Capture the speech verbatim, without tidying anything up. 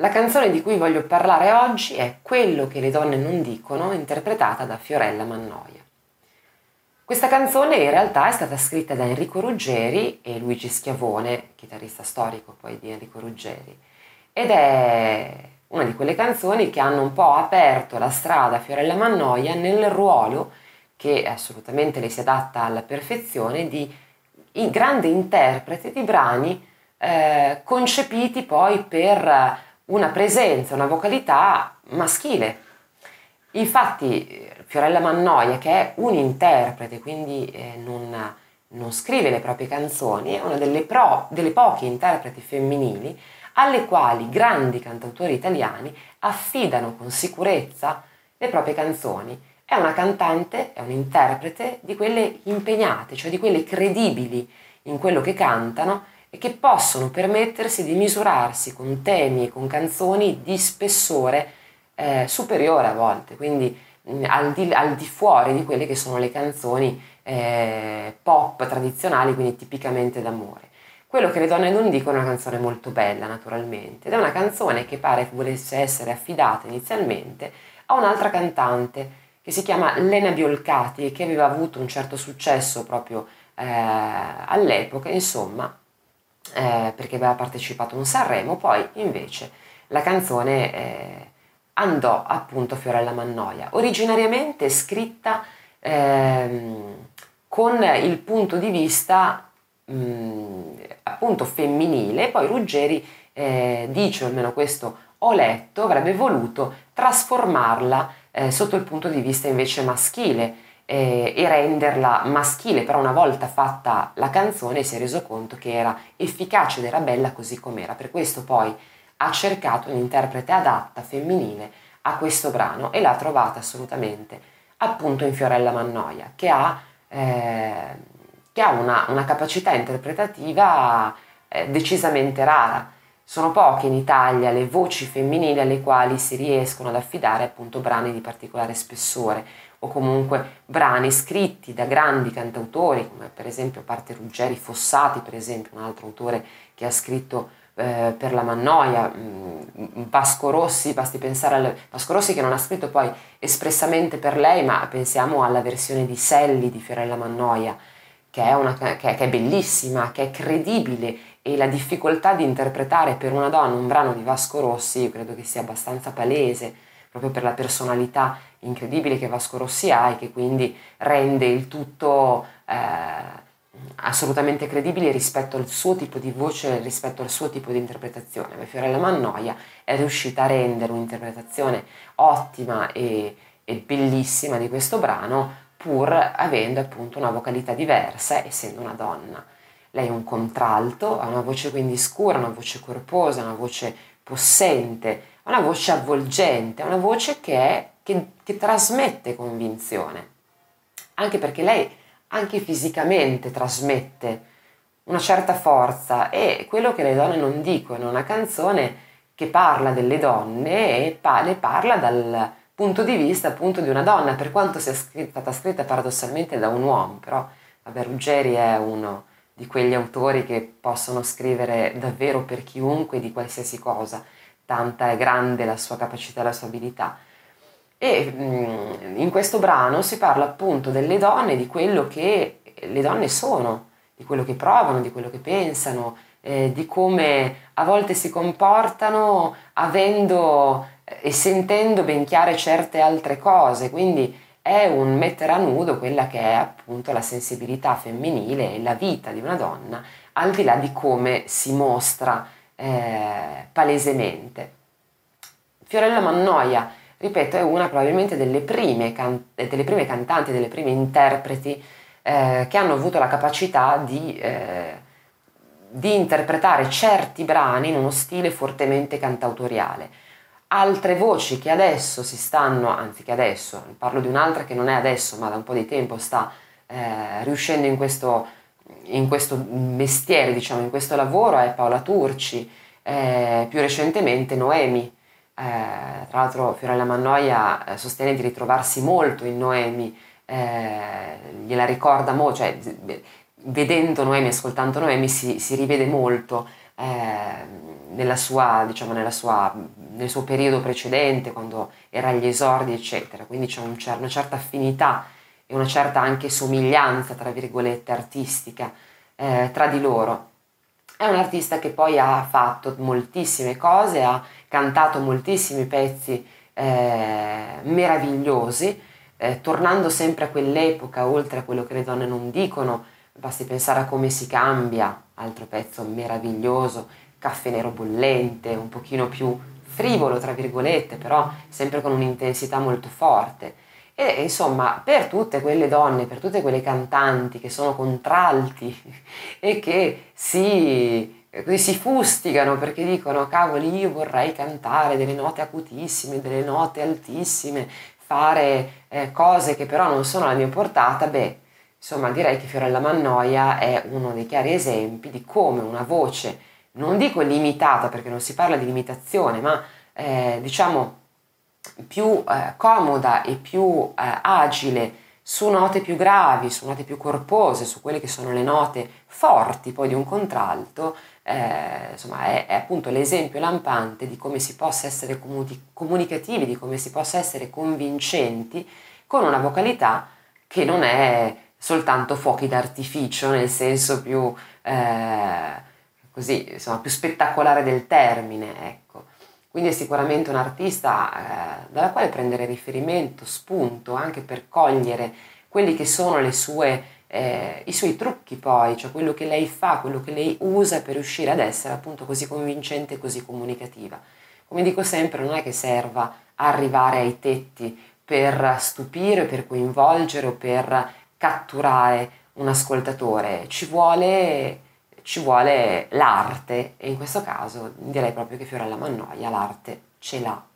La canzone di cui voglio parlare oggi è Quello che le donne non dicono, interpretata da Fiorella Mannoia. Questa canzone in realtà è stata scritta da Enrico Ruggeri e Luigi Schiavone, chitarrista storico poi di Enrico Ruggeri, ed è una di quelle canzoni che hanno un po' aperto la strada a Fiorella Mannoia nel ruolo, che assolutamente le si adatta alla perfezione, di grande interprete di brani eh, concepiti poi per una presenza, una vocalità maschile. Infatti Fiorella Mannoia, che è un interprete, quindi eh, non, non scrive le proprie canzoni, è una delle, pro, delle poche interpreti femminili alle quali grandi cantautori italiani affidano con sicurezza le proprie canzoni. È una cantante, è un interprete di quelle impegnate, cioè di quelle credibili in quello che cantano e che possono permettersi di misurarsi con temi e con canzoni di spessore eh, superiore a volte, quindi mh, al, di, al di fuori di quelle che sono le canzoni eh, pop tradizionali, quindi tipicamente d'amore. Quello che le donne non dicono è una canzone molto bella, naturalmente, ed è una canzone che pare volesse essere affidata inizialmente a un'altra cantante, che si chiama Lena Biolcati, che aveva avuto un certo successo proprio eh, all'epoca, insomma, eh, perché aveva partecipato a un Sanremo. Poi invece la canzone eh, andò appunto a Fiorella Mannoia, originariamente scritta eh, con il punto di vista mh, appunto femminile. Poi Ruggeri eh, dice, almeno questo ho letto, avrebbe voluto trasformarla sotto il punto di vista invece maschile eh, e renderla maschile, però una volta fatta la canzone si è reso conto che era efficace ed era bella così com'era. Per questo poi ha cercato un'interprete adatta femminile a questo brano e l'ha trovata assolutamente appunto in Fiorella Mannoia, che ha, eh, che ha una, una capacità interpretativa eh, decisamente rara. Sono poche in Italia le voci femminili alle quali si riescono ad affidare appunto brani di particolare spessore, o comunque brani scritti da grandi cantautori, come per esempio, a parte Ruggeri, Fossati per esempio, un altro autore che ha scritto eh, per la Mannoia, Vasco Rossi, basti pensare al Vasco Rossi che non ha scritto poi espressamente per lei, ma pensiamo alla versione di Selli di Fiorella Mannoia, che è, una, che, è, che è bellissima, che è credibile, e la difficoltà di interpretare per una donna un brano di Vasco Rossi io credo che sia abbastanza palese, proprio per la personalità incredibile che Vasco Rossi ha e che quindi rende il tutto eh, assolutamente credibile rispetto al suo tipo di voce, rispetto al suo tipo di interpretazione. Ma Fiorella Mannoia è riuscita a rendere un'interpretazione ottima e, e bellissima di questo brano, pur avendo appunto una vocalità diversa, essendo una donna. Lei è un contralto, ha una voce quindi scura, una voce corposa, una voce possente, una voce avvolgente, una voce che, è, che, che trasmette convinzione, anche perché lei anche fisicamente trasmette una certa forza, e quello che le donne non dicono, una canzone che parla delle donne e pa- le parla dal punto di vista appunto di una donna, per quanto sia scritta, stata scritta paradossalmente da un uomo. Però vabbè, Ruggeri è uno di quegli autori che possono scrivere davvero per chiunque, di qualsiasi cosa, tanta è grande la sua capacità e la sua abilità. E mh, in questo brano si parla appunto delle donne, di quello che le donne sono, di quello che provano, di quello che pensano, eh, di come a volte si comportano avendo e sentendo ben chiare certe altre cose. Quindi è un mettere a nudo quella che è appunto la sensibilità femminile e la vita di una donna, al di là di come si mostra eh, palesemente. Fiorella Mannoia, ripeto, è una probabilmente delle prime, can- delle prime cantanti, delle prime interpreti eh, che hanno avuto la capacità di, eh, di interpretare certi brani in uno stile fortemente cantautoriale. Altre voci che adesso si stanno, anzi che adesso, parlo di un'altra che non è adesso ma da un po' di tempo sta eh, riuscendo in questo, in questo mestiere, diciamo, in questo lavoro, è Paola Turci, eh, più recentemente Noemi. Eh, tra l'altro Fiorella Mannoia sostiene di ritrovarsi molto in Noemi, eh, gliela ricorda molto, cioè vedendo Noemi, ascoltando Noemi si, si rivede molto eh, nella sua, diciamo, nella sua, nel suo periodo precedente, quando era agli esordi, eccetera. Quindi c'è un, una certa affinità e una certa anche somiglianza, tra virgolette, artistica eh, tra di loro. È un artista che poi ha fatto moltissime cose, ha cantato moltissimi pezzi eh, meravigliosi, eh, tornando sempre a quell'epoca, oltre a quello che le donne non dicono, basti pensare a Come si cambia, altro pezzo meraviglioso, Caffè nero bollente, un pochino più frivolo, tra virgolette, però sempre con un'intensità molto forte. E insomma, per tutte quelle donne, per tutte quelle cantanti che sono contralti e che si, si fustigano perché dicono: cavoli, io vorrei cantare delle note acutissime, delle note altissime, fare eh, cose che però non sono alla mia portata, beh, insomma, direi che Fiorella Mannoia è uno dei chiari esempi di come una voce, non dico limitata perché non si parla di limitazione, ma eh, diciamo più eh, comoda e più eh, agile su note più gravi, su note più corpose, su quelle che sono le note forti poi di un contralto, eh, insomma è, è appunto l'esempio lampante di come si possa essere comunicativi, di come si possa essere convincenti con una vocalità che non è soltanto fuochi d'artificio nel senso più eh, così, insomma, più spettacolare del termine, ecco. Quindi è sicuramente un artista eh, dalla quale prendere riferimento, spunto, anche per cogliere quelli che sono le sue, eh, i suoi trucchi poi, cioè quello che lei fa, quello che lei usa per riuscire ad essere appunto così convincente e così comunicativa. Come dico sempre, non è che serva arrivare ai tetti per stupire, per coinvolgere o per catturare un ascoltatore, ci vuole... ci vuole l'arte, e in questo caso direi proprio che Fiorella Mannoia l'arte ce l'ha.